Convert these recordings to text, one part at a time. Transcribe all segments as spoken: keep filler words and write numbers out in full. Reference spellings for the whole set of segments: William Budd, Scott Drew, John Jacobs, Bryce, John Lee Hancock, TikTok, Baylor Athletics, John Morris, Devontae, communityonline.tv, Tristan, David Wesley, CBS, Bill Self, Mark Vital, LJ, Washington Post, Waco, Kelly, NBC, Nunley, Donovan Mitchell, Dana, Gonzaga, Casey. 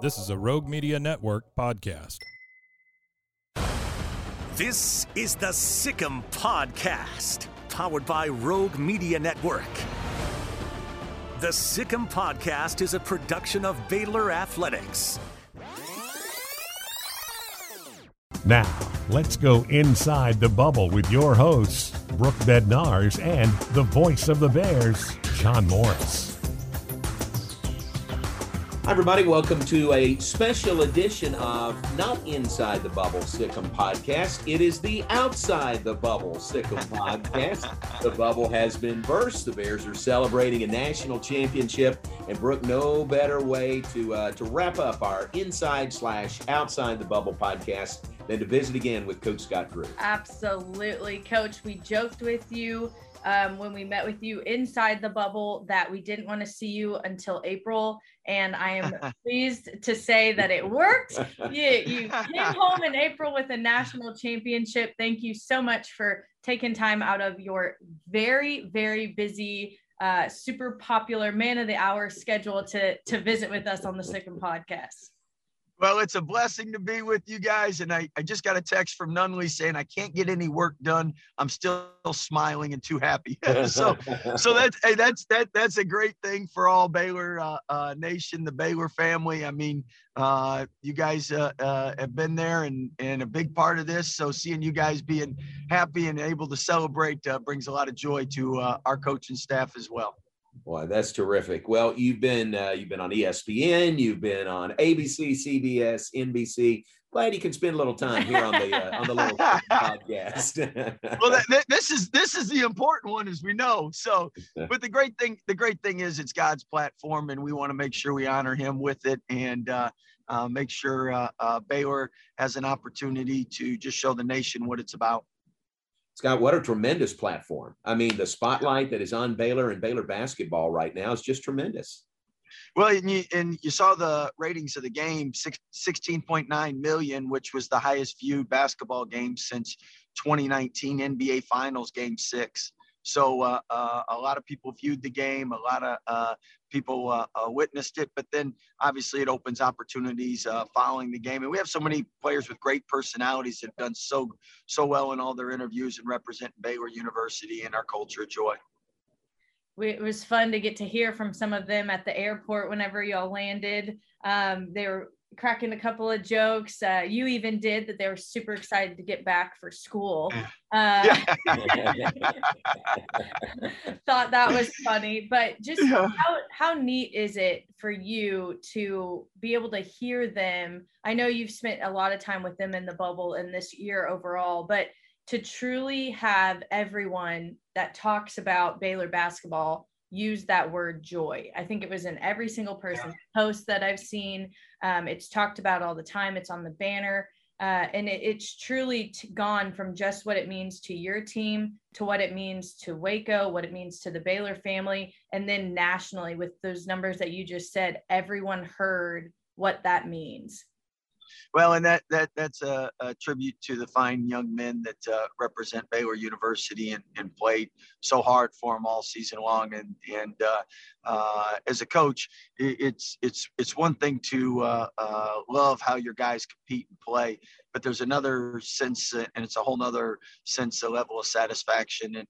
This is a Rogue Media Network podcast. This is the Sic 'Em Podcast, powered by Rogue Media Network. The Sic 'Em Podcast is a production of Baylor Athletics. Now, let's go inside the bubble with your hosts, Brooke Bednarz and the voice of the Bears, John Morris. Hi, everybody. Welcome to a special edition of Not Inside the Bubble Sic 'Em Podcast. It is the Outside the Bubble Sic 'Em Podcast. The bubble has been burst. The Bears are celebrating a national championship. And, Brooke, no better way to uh, to wrap up our Inside slash Outside the Bubble podcast than to visit again with Coach Scott Drew. Absolutely, Coach. We joked with you Um, when we met with you inside the bubble that we didn't want to see you until April. And I am pleased to say that it worked. You, you came home in April with a national championship. Thank you so much for taking time out of your very, very busy, uh, super popular man of the hour schedule to, to visit with us on the Sic 'Em Podcast. Well, it's a blessing to be with you guys. And I, I just got a text from Nunley saying, I can't get any work done. I'm still smiling and too happy. so so that's, hey, that's, that, that's a great thing for all Baylor uh, uh, nation, the Baylor family. I mean, uh, you guys uh, uh, have been there and, and a big part of this. So seeing you guys being happy and able to celebrate uh, brings a lot of joy to uh, our coaching staff as well. Boy, that's terrific. Well, you've been uh, you've been on E S P N, you've been on A B C, C B S, N B C. Glad you can spend a little time here on the uh, on the little podcast. Well, that, that, this is this is the important one, as we know. So, but the great thing the great thing is it's God's platform, and we want to make sure we honor Him with it, and uh, uh, make sure uh, uh, Baylor has an opportunity to just show the nation what it's about. Scott, what a tremendous platform. I mean, the spotlight that is on Baylor and Baylor basketball right now is just tremendous. Well, and you, and you saw the ratings of the game, six, sixteen point nine million, which was the highest viewed basketball game since twenty nineteen N B A Finals Game six. So uh, uh, a lot of people viewed the game, a lot of uh, people uh, uh, witnessed it, but then obviously it opens opportunities uh, following the game. And we have so many players with great personalities that have done so, so well in all their interviews and represent Baylor University and our culture of joy. It was fun to get to hear from some of them at the airport whenever y'all landed. Um, they were cracking a couple of jokes. Uh, you even did that. They were super excited to get back for school. Uh, thought that was funny, but just yeah. how, how neat is it for you to be able to hear them? I know you've spent a lot of time with them in the bubble and this year overall, but to truly have everyone that talks about Baylor basketball use that word joy. I think it was in every single person's yeah. post that I've seen. Um, it's talked about all the time. It's on the banner. Uh, and it, it's truly t- gone from just what it means to your team, to what it means to Waco, what it means to the Baylor family. And then nationally with those numbers that you just said, everyone heard what that means. Well, and that that that's a, a tribute to the fine young men that uh, represent Baylor University and, and played so hard for them all season long. And and uh, uh, as a coach, it's it's it's one thing to uh, uh, love how your guys compete and play, but there's another sense, and it's a whole nother sense, a level of satisfaction and.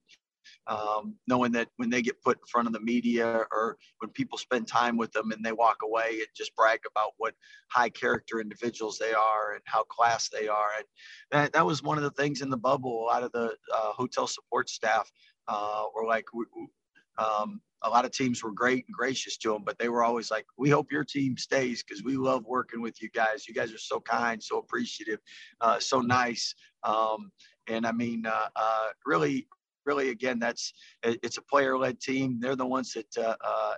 Um, knowing that when they get put in front of the media or when people spend time with them and they walk away and just brag about what high character individuals they are and how class they are. And that, that was one of the things in the bubble. A lot of the uh, hotel support staff uh, were like, um, a lot of teams were great and gracious to them, but they were always like, we hope your team stays because we love working with you guys. You guys are so kind, so appreciative, uh, so nice. Um, and I mean, uh, uh, really, Really, again, that's it's a player-led team. They're the ones that uh, uh,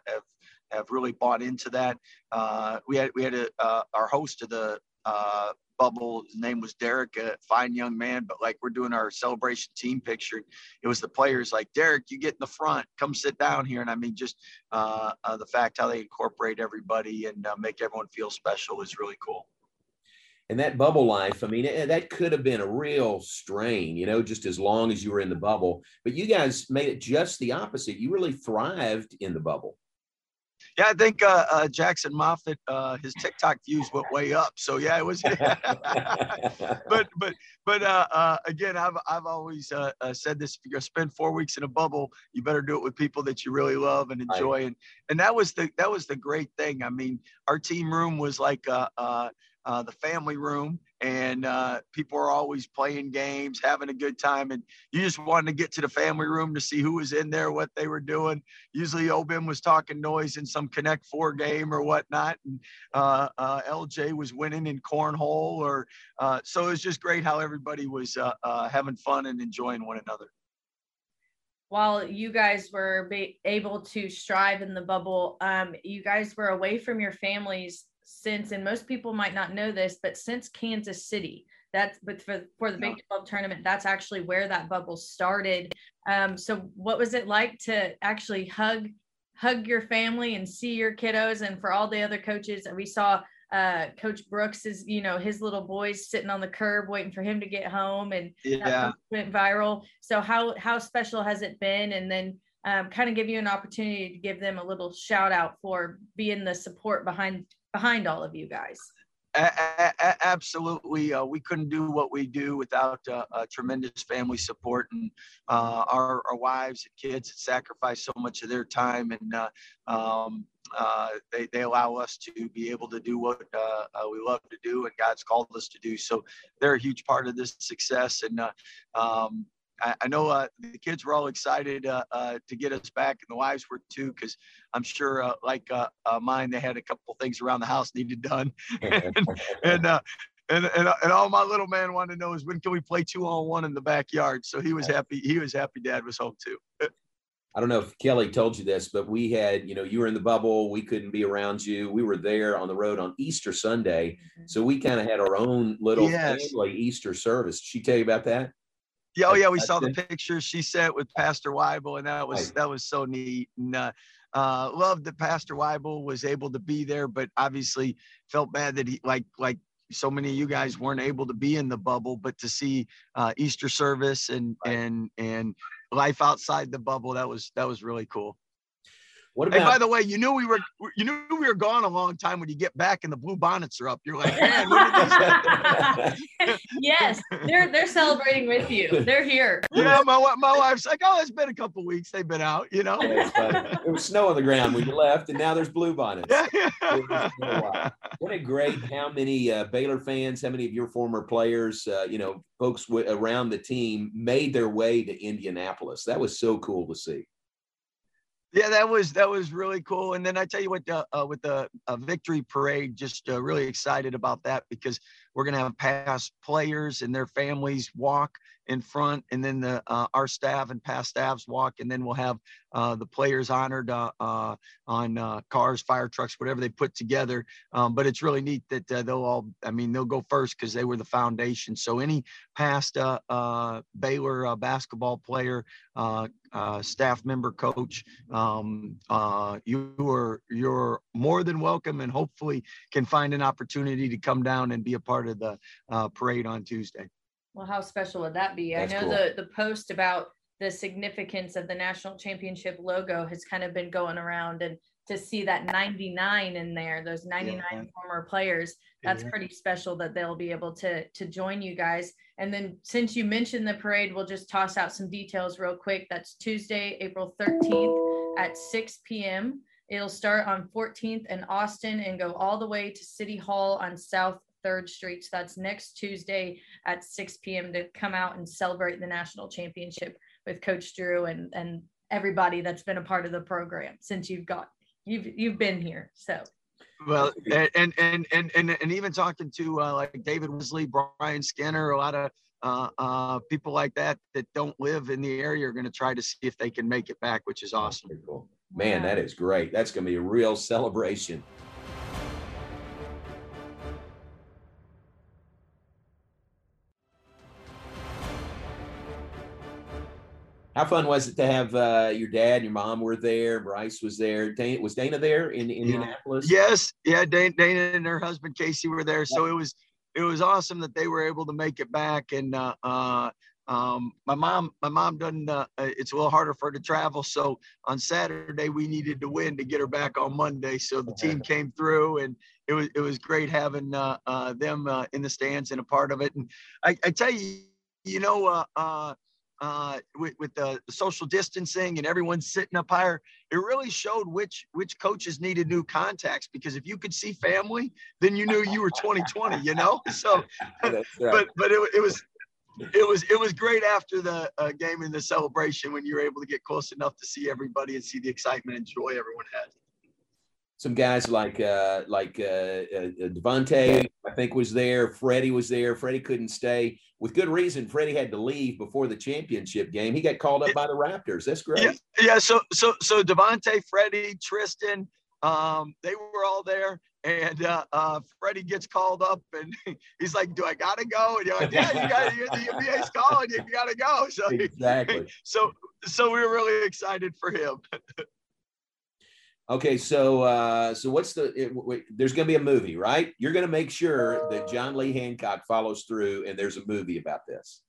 have have really bought into that. Uh, we had we had a, uh, our host of the uh, bubble. His name was Derek, a fine young man. But like we're doing our celebration team picture, it was the players like, Derek, you get in the front, come sit down here. And I mean, just uh, uh, the fact how they incorporate everybody and uh, make everyone feel special is really cool. And that bubble life, I mean, that could have been a real strain, you know, just as long as you were in the bubble. But you guys made it just the opposite. You really thrived in the bubble. Yeah, I think uh, uh, Jackson Moffitt, uh, his TikTok views went way up. So yeah, it was. but but but uh, uh, again, I've I've always uh, uh, said this: if you're gonna spend four weeks in a bubble, you better do it with people that you really love and enjoy. Right. And and that was the that was the great thing. I mean, our team room was like uh, uh, uh, the family room, and uh, people were always playing games, having a good time, and you just wanted to get to the family room to see who was in there, what they were doing. Usually Obin was talking noise in some Connect Four game or whatnot, and uh, uh, L J was winning in cornhole, or uh, so it was just great how everybody was uh, uh, having fun and enjoying one another. While you guys were be able to strive in the bubble, um, you guys were away from your families since, and most people might not know this, but since Kansas City, that's, but for, for the Big twelve tournament, that's actually where that bubble started. Um, so what was it like to actually hug, hug your family and see your kiddos? And for all the other coaches, we saw uh, Coach Brooks is, you know, his little boys sitting on the curb waiting for him to get home, and yeah, that went viral. So how, how special has it been? And then um, kind of give you an opportunity to give them a little shout out for being the support behind behind all of you guys. A- a- absolutely. Uh, we couldn't do what we do without uh, a tremendous family support, and uh, our, our wives and kids sacrifice so much of their time, and uh, um, uh, they, they allow us to be able to do what uh, uh, we love to do and God's called us to do. So they're a huge part of this success. And uh, um, I know uh, the kids were all excited uh, uh, to get us back, and the wives were too, because I'm sure, uh, like uh, uh, mine, they had a couple things around the house needed done, and and, uh, and and and all my little man wanted to know is, when can we play two on one in the backyard? So he was happy. He was happy Dad was home too. I don't know if Kelly told you this, but we had, you know, you were in the bubble. We couldn't be around you. We were there on the road on Easter Sunday, so we kind of had our own little yes. family Easter service. Did she tell you about that? Yeah, oh yeah, we saw the picture she sent with Pastor Weibel, and that was that was so neat. And uh, uh, loved that Pastor Weibel was able to be there, but obviously felt bad that he, like like so many of you guys, weren't able to be in the bubble. But to see uh, Easter service and right. and and life outside the bubble, that was that was really cool. What about, hey, by the way, you knew we were you knew we were gone a long time when you get back and the blue bonnets are up. You're like, man, look at this. Yes, they're they're celebrating with you. They're here. Yeah, my my wife's like, oh, it's been a couple of weeks. They've been out, you know. It was snow on the ground when you left, and now there's blue bonnets. What a great! How many uh, Baylor fans? How many of your former players? Uh, you know, folks w- around the team made their way to Indianapolis. That was so cool to see. Yeah, that was that was really cool. And then I tell you what, uh, uh, with the uh, victory parade, just uh, really excited about that, because we're going to have past players and their families walk in front, and then the uh, our staff and past staffs walk, and then we'll have uh, the players honored uh, uh, on uh, cars, fire trucks, whatever they put together. Um, but it's really neat that uh, they'll all, I mean, they'll go first because they were the foundation. So any past uh, uh, Baylor uh, basketball player, uh, uh, staff member, coach, um, uh, you are you're more than welcome, and hopefully can find an opportunity to come down and be a part of the uh, parade on Tuesday. Well, how special would that be? That's I know cool. the the post about the significance of the national championship logo has kind of been going around, and to see that ninety-nine in there, those ninety-nine yeah. former players, that's yeah. pretty special that they'll be able to to join you guys. And then, since you mentioned the parade, we'll just toss out some details real quick. That's Tuesday, April thirteenth at six p.m. It'll start on fourteenth in Austin and go all the way to City Hall on South Third Street. So that's next Tuesday at six p.m. to come out and celebrate the national championship with Coach Drew and and everybody that's been a part of the program since you've got you've you've been here. So well, and and and and and even talking to uh, like David Wesley, Brian Skinner, a lot of uh, uh, people like that that don't live in the area are going to try to see if they can make it back, which is awesome. Cool. Man, wow. That is great. That's going to be a real celebration. How fun was it to have uh, your dad and your mom were there? Bryce was there. Dana, was Dana there in, in yeah. Indianapolis? Yes. Yeah, Dana, Dana and her husband, Casey, were there. So it was it was awesome that they were able to make it back. And uh, uh, um, my mom, my mom doesn't, uh, it's a little harder for her to travel. So on Saturday, we needed to win to get her back on Monday. So the team came through, and it was it was great having uh, uh, them uh, in the stands and a part of it. And I, I tell you, you know, uh, uh, uh with, with the social distancing and everyone sitting up higher, it really showed which which coaches needed new contacts, because if you could see family, then you knew you were twenty twenty, you know. So right. but but it, it was it was it was great after the uh, game and the celebration when you were able to get close enough to see everybody and see the excitement and joy everyone had. Some guys like uh like uh, uh Devontae, I think, was there. Freddie was there. Freddie couldn't stay with good reason. Freddie had to leave before the championship game. He got called up by the Raptors. That's great. Yeah. yeah so so so Devontae, Freddie, Tristan, um, they were all there. And uh, uh, Freddie gets called up, and he's like, "Do I gotta go?" And you're like, "Yeah, you got the N B A's calling. You gotta go." So exactly. So so we were really excited for him. Okay, so uh, so what's the it, w- there's going to be a movie, right? You're going to make sure that John Lee Hancock follows through, and there's a movie about this.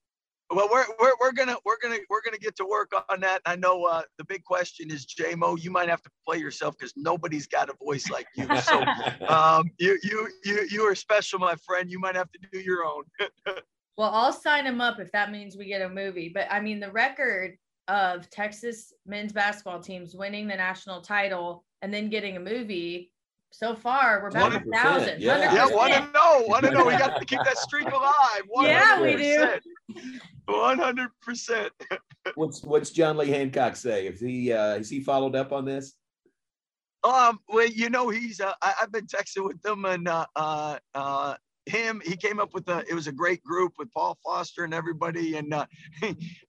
Well, we're we're we're gonna we're gonna we're gonna get to work on that. I know uh, the big question is, J-Mo, you might have to play yourself because nobody's got a voice like you. So um, you you you you are special, my friend. You might have to do your own. Well, I'll sign him up if that means we get a movie. But I mean, the record of Texas men's basketball teams winning the national title and then getting a movie. So far, we're back to one thousand. Yeah, yeah want to know, want to know. We got to keep that streak alive. one hundred percent. Yeah, we do. one hundred percent. What's What's John Lee Hancock say? Is he uh, is he followed up on this? Um. Well, you know, he's. Uh, I, I've been texting with them, and uh, uh, uh, him. He came up with a. It was a great group with Paul Foster and everybody. And uh,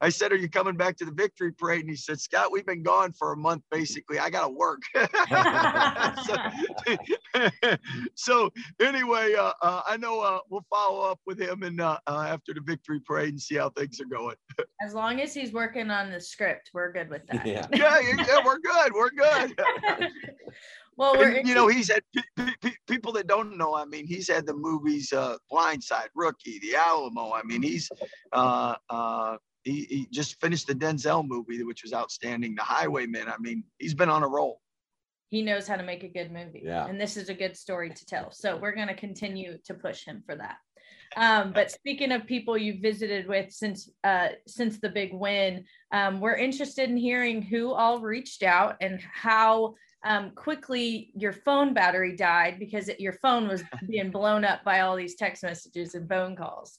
I said, "Are you coming back to the victory parade?" And he said, "Scott, we've been gone for a month. Basically, I got to work." so, so anyway, uh, uh, I know uh, we'll follow up with him and uh, uh, after the victory parade and see how things are going. As long as he's working on the script, we're good with that. Yeah, yeah, yeah, we're good. We're good. Well, we're and, you know, he's had pe- pe- people that don't know. I mean, he's had the movies uh, Blindside, Rookie, The Alamo. I mean, he's uh, uh, he, he just finished the Denzel movie, which was outstanding. The Highwayman. I mean, he's been on a roll. He knows how to make a good movie. Yeah. And this is a good story to tell. So we're going to continue to push him for that. Um, but speaking of people you've visited with since uh, since the big win, um, we're interested in hearing who all reached out and how um, quickly your phone battery died, because it, your phone was being blown up by all these text messages and phone calls.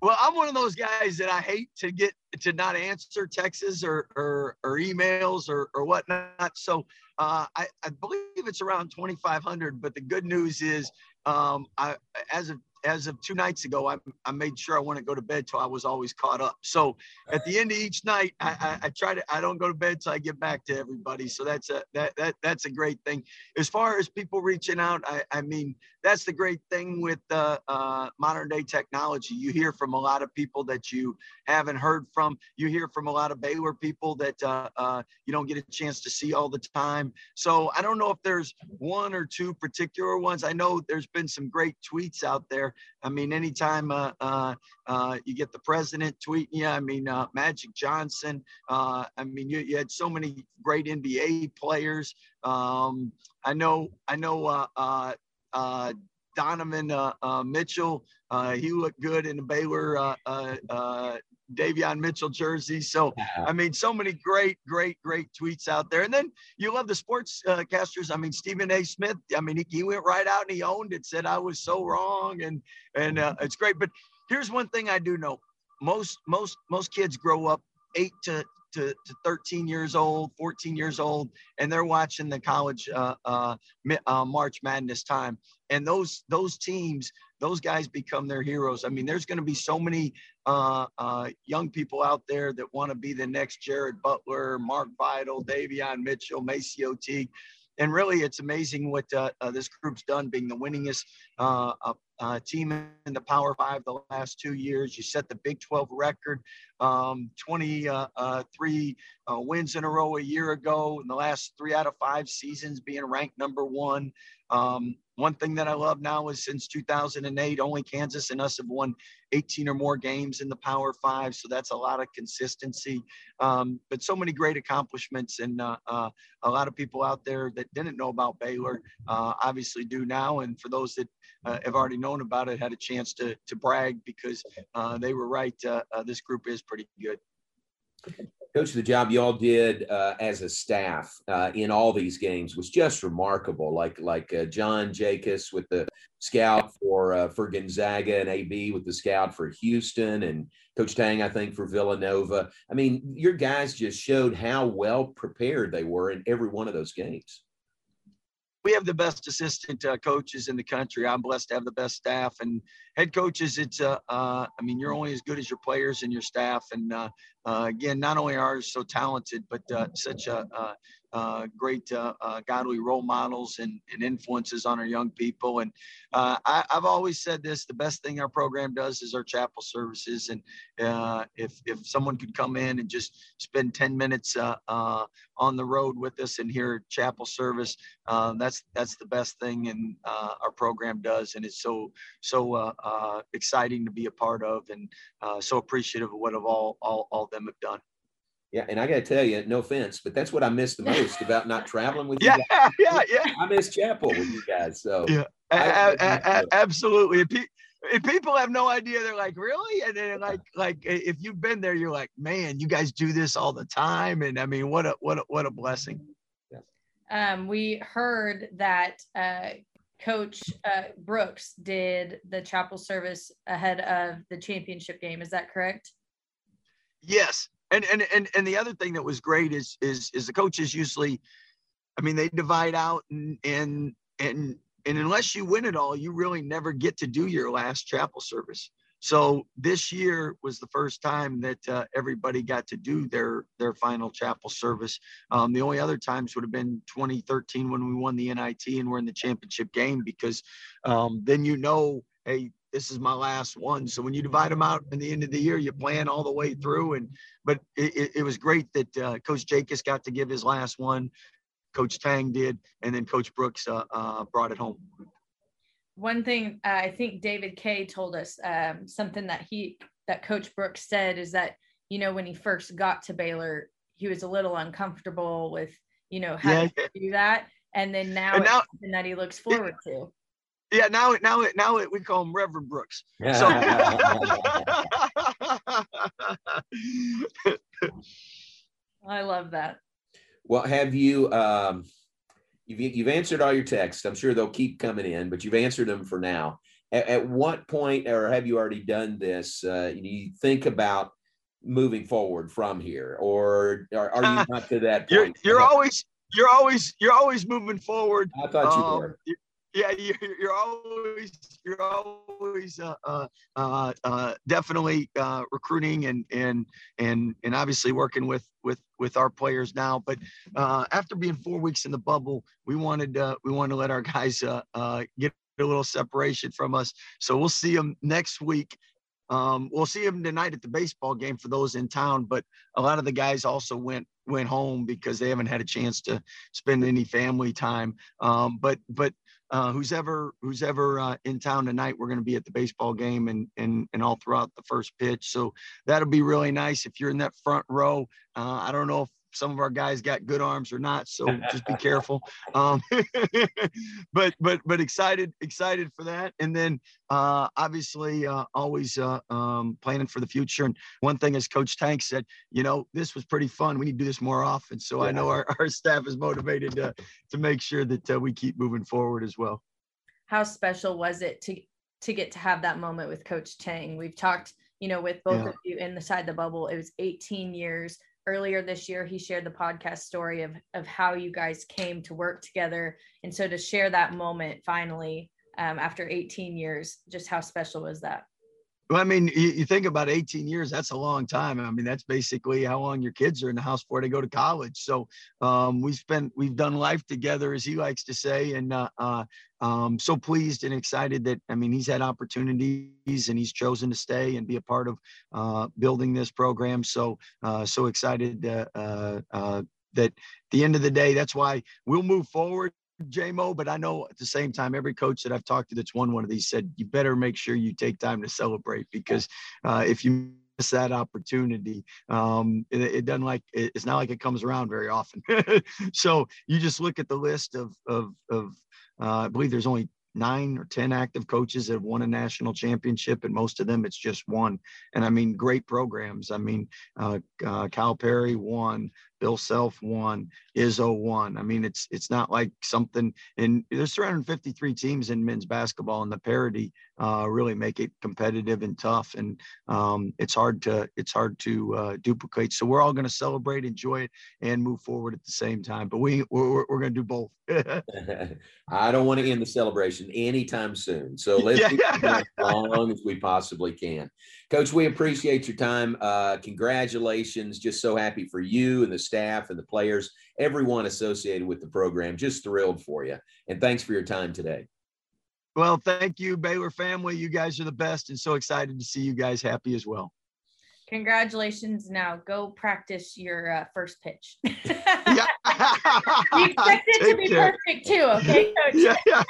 Well, I'm one of those guys that I hate to get to not answer texts or, or, or emails or, or whatnot. So uh, I, I believe it's around twenty-five hundred, but the good news is um, I, as of As of two nights ago, I, I made sure I wouldn't go to bed till I was always caught up. So at the end of each night, I, I, I try to I don't go to bed till I get back to everybody. So that's a that that that's a great thing. As far as people reaching out, I, I mean that's the great thing with uh, uh, modern day technology. You hear from a lot of people that you haven't heard from. You hear from a lot of Baylor people that uh, uh, you don't get a chance to see all the time. So I don't know if there's one or two particular ones. I know there's been some great tweets out there. I mean, anytime uh, uh, uh, you get the president tweeting you, I mean, uh, Magic Johnson, uh, I mean, you, you had so many great N B A players. Um, I know, I know uh, uh, uh, Donovan uh, uh, Mitchell, uh, he looked good in the Baylor uh, uh, uh, Davion Mitchell jersey. So, I mean, so many great, great, great tweets out there. And then you love the sports uh, casters. I mean, Stephen A. Smith, I mean, he, he went right out and he owned it, said I was so wrong. And, and uh, it's great. But here's one thing I do know. Most, most, most kids grow up eight to to, to thirteen years old, fourteen years old, and they're watching the college uh, uh, uh, March Madness time. And those those teams, those guys become their heroes. I mean, there's going to be so many uh, uh, young people out there that want to be the next Jared Butler, Mark Vital, Davion Mitchell, Macy O'Teague. And really, it's amazing what uh, uh, this group's done, being the winningest uh, uh, team in the Power Five the last two years. You set the Big twelve record, um, twenty-three uh, uh, wins in a row a year ago, in the last three out of five seasons being ranked number one. Um, one thing that I love now is since two thousand eight, only Kansas and us have won eighteen or more games in the Power Five. So that's a lot of consistency, um, but so many great accomplishments. And uh, uh, a lot of people out there that didn't know about Baylor uh, obviously do now. And for those that uh, have already known about it, had a chance to, to brag because uh, they were right. Uh, uh, this group is pretty good. Coach, the job y'all did uh, as a staff uh, in all these games was just remarkable. Like like uh, John Jacobs with the scout for uh, for Gonzaga, and A B with the scout for Houston, and Coach Tang, I think, for Villanova. I mean, your guys just showed how well prepared they were in every one of those games. We have the best assistant uh, coaches in the country. I'm blessed to have the best staff and head coaches. It's, uh, uh, I mean, you're only as good as your players and your staff. And uh, uh, again, not only are you so talented, but uh, such a, uh, uh, great uh, uh, godly role models and, and influences on our young people. And uh, I, I've always said this: the best thing our program does is our chapel services. And uh, if if someone could come in and just spend ten minutes uh, uh, on the road with us and hear chapel service, uh, that's That's the best thing in uh, our program does, and it's so so uh, uh, exciting to be a part of, and uh, so appreciative of what of all all all of them have done. Yeah, and I got to tell you, no offense, but that's what I miss the most about not traveling with you. Yeah, guys. yeah, yeah. I miss chapel with you guys. So yeah, I, I, I, I, absolutely. If people have no idea, they're like, really? And then like, like if you've been there, you're like, man, you guys do this all the time, and I mean, what a what a, what a blessing. Um, we heard that uh, Coach uh, Brooks did the chapel service ahead of the championship game. Is that correct? Yes. And and and and the other thing that was great is is is the coaches usually, I mean, they divide out and and and and unless you win it all, you really never get to do your last chapel service. So this year was the first time that uh, everybody got to do their their final chapel service. Um, the only other times would have been twenty thirteen when we won the N I T and we're in the championship game, because um, then you know, hey, this is my last one. So when you divide them out in the end of the year, you plan all the way through. And but it, it was great that uh, Coach Jacobs got to give his last one, Coach Tang did, and then Coach Brooks uh, uh, brought it home. One thing uh, I think David Kay told us, um, something that he, that Coach Brooks said, is that, you know, when he first got to Baylor, he was a little uncomfortable with, you know, how yeah. to do that. And then now, and now it's something that he looks forward yeah. to. Yeah, now it now it now it we call him Reverend Brooks. So. I love that. Well, have you um You've, you've answered all your texts. I'm sure they'll keep coming in, but you've answered them for now. At, at what point, or have you already done this? Uh, you think about moving forward from here, or, or are you not to that point? You're, you're always, you're always, you're always moving forward. I thought you um, were. Yeah, you're, you're always, you're always uh, uh, uh, uh, definitely uh, recruiting and and and and obviously working with with with our players now. But uh, after being four weeks in the bubble, we wanted uh, we wanted to let our guys uh, uh, get a little separation from us. So we'll see them next week. Um, we'll see them tonight at the baseball game for those in town. But a lot of the guys also went. went home because they haven't had a chance to spend any family time. Um, but, but, uh, who's ever, who's ever, uh, in town tonight, we're going to be at the baseball game and, and, and all throughout the first pitch. So that'll be really nice. If you're in that front row, uh, I don't know if some of our guys got good arms or not, so just be careful. Um, but, but, but excited, excited for that. And then, uh, obviously, uh, always, uh, um, planning for the future. And one thing, as Coach Tank said, you know, this was pretty fun. We need to do this more often. So yeah. I know our, our staff is motivated to, to make sure that uh, we keep moving forward as well. How special was it to, to get to have that moment with Coach Tang? We've talked, you know, with both yeah. of you inside the bubble. It was eighteen years. earlier this year, he shared the podcast story of, of how you guys came to work together. And so to share that moment finally, um, after eighteen years, just how special was that? Well, I mean, you, you think about eighteen years, that's a long time. I mean, that's basically how long your kids are in the house before they go to college. So um, we spent, we've done life together, as he likes to say, and uh, uh, um, so pleased and excited that, I mean, he's had opportunities and he's chosen to stay and be a part of uh, building this program. So, uh, so excited uh, uh, uh, that at the end of the day, that's why we'll move forward, J-Mo, but I know at the same time, every coach that I've talked to that's won one of these said, you better make sure you take time to celebrate, because uh, if you miss that opportunity, um, it, it doesn't like, it, it's not like it comes around very often. So you just look at the list of, of, of uh, I believe there's only nine or ten active coaches that have won a national championship, and most of them it's just one. And I mean, great programs. I mean, uh, uh, Cal Perry won, Bill Self won, Izzo won. I mean, it's it's not like something. And there's three hundred fifty-three teams in men's basketball, and the parity uh, really make it competitive and tough. And um, it's hard to it's hard to uh, duplicate. So we're all going to celebrate, enjoy it, and move forward at the same time. But we we're, we're going to do both. I don't want to end the celebration anytime soon. So let's yeah. keep going as long as we possibly can. Coach, we appreciate your time. Uh, congratulations. Just so happy for you and the staff and the players, everyone associated with the program. Just thrilled for you. And thanks for your time today. Well, thank you, Baylor family. You guys are the best, and so excited to see you guys happy as well. Congratulations. Now go practice your uh, first pitch. You expect it to be care. perfect too, okay, Coach? Yeah, yeah.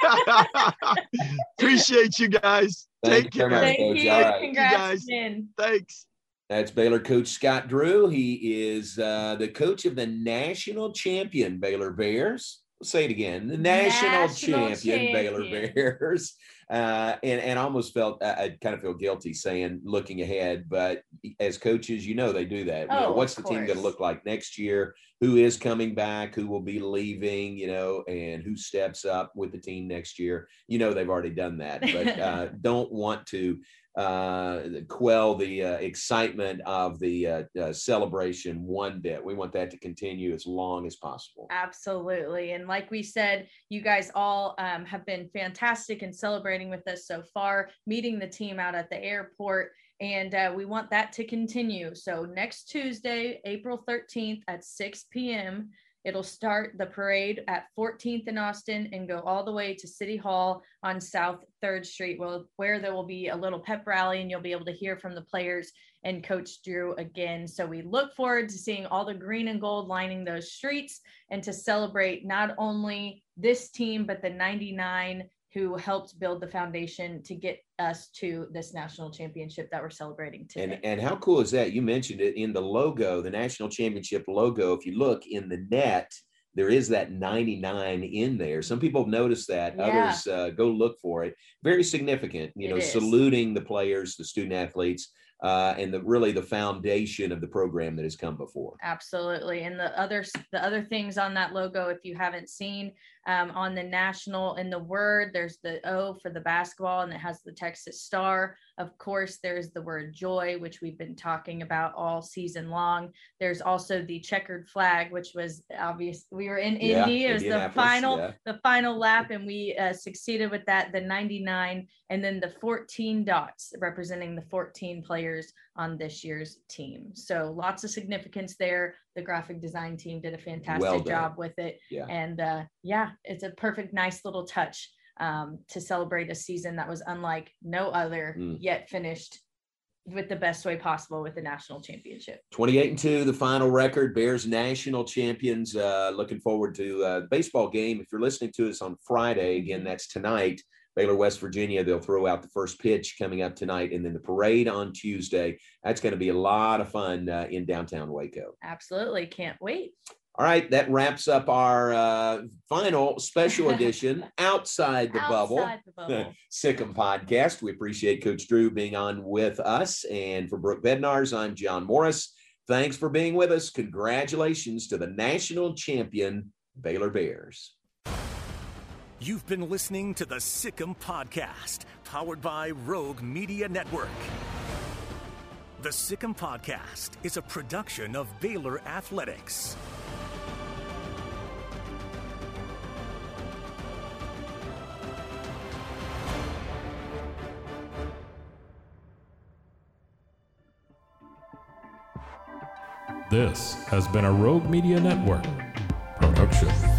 Appreciate you guys. Thank Take you care. Thank Coach. you. Right. Congrats, you guys. Thanks. That's Baylor coach Scott Drew. He is uh, the coach of the national champion Baylor Bears. Say it again, the national, national champion, champion Baylor Bears. Uh, and, and I almost felt, I, I kind of feel guilty saying looking ahead, but as coaches, you know, they do that. Oh, you know, what's the course. team going to look like next year? Who is coming back? Who will be leaving, you know, and who steps up with the team next year? You know, they've already done that, but uh, don't want to uh, quell the uh, excitement of the uh, uh, celebration one bit. We want that to continue as long as possible. Absolutely. And like we said, you guys all um, have been fantastic in celebrating with us so far, meeting the team out at the airport, and uh, we want that to continue. So next Tuesday, April thirteenth at six p.m. it'll start the parade at fourteenth in Austin and go all the way to City Hall on South third Street, where there will be a little pep rally, and you'll be able to hear from the players and Coach Drew again. So we look forward to seeing all the green and gold lining those streets, and to celebrate not only this team, but the ninety-nine who helped build the foundation to get us to this national championship that we're celebrating today. And, and how cool is that? You mentioned it in the logo, the national championship logo. If you look in the net, there is that ninety-nine in there. Some people have noticed that. Yeah. Others uh, go look for it. Very significant, you know, saluting the players, the student athletes, Uh, and the, really the foundation of the program that has come before. Absolutely. And the other, the other things on that logo, if you haven't seen, um, on the national, in the word, there's the O for the basketball, and it has the Texas star. Of course, there's the word joy, which we've been talking about all season long. There's also the checkered flag, which was obvious. We were in yeah, Indy. It was the final, yeah. the final lap, and we uh, succeeded with that, the ninety-nine, and then the fourteen dots representing the fourteen players on this year's team. So lots of significance there. The graphic design team did a fantastic well job with it. Yeah. And uh, yeah, it's a perfect, nice little touch um, to celebrate a season that was unlike no other, mm. yet finished with the best way possible with the national championship. twenty-eight and two, the final record, Bears national champions. Uh, looking forward to uh, the baseball game. If you're listening to us on Friday, again, that's tonight, Baylor, West Virginia, they'll throw out the first pitch coming up tonight, and then the parade on Tuesday. That's going to be a lot of fun uh, in downtown Waco. Absolutely. Can't wait. All right. That wraps up our uh, final special edition, Outside the Outside Bubble, the bubble. Sic 'Em Podcast. We appreciate Coach Drew being on with us. And for Brooke Bednarz, I'm John Morris. Thanks for being with us. Congratulations to the national champion, Baylor Bears. You've been listening to the Sic 'Em Podcast, powered by Rogue Media Network. The Sic 'Em Podcast is a production of Baylor Athletics. This has been a Rogue Media Network production.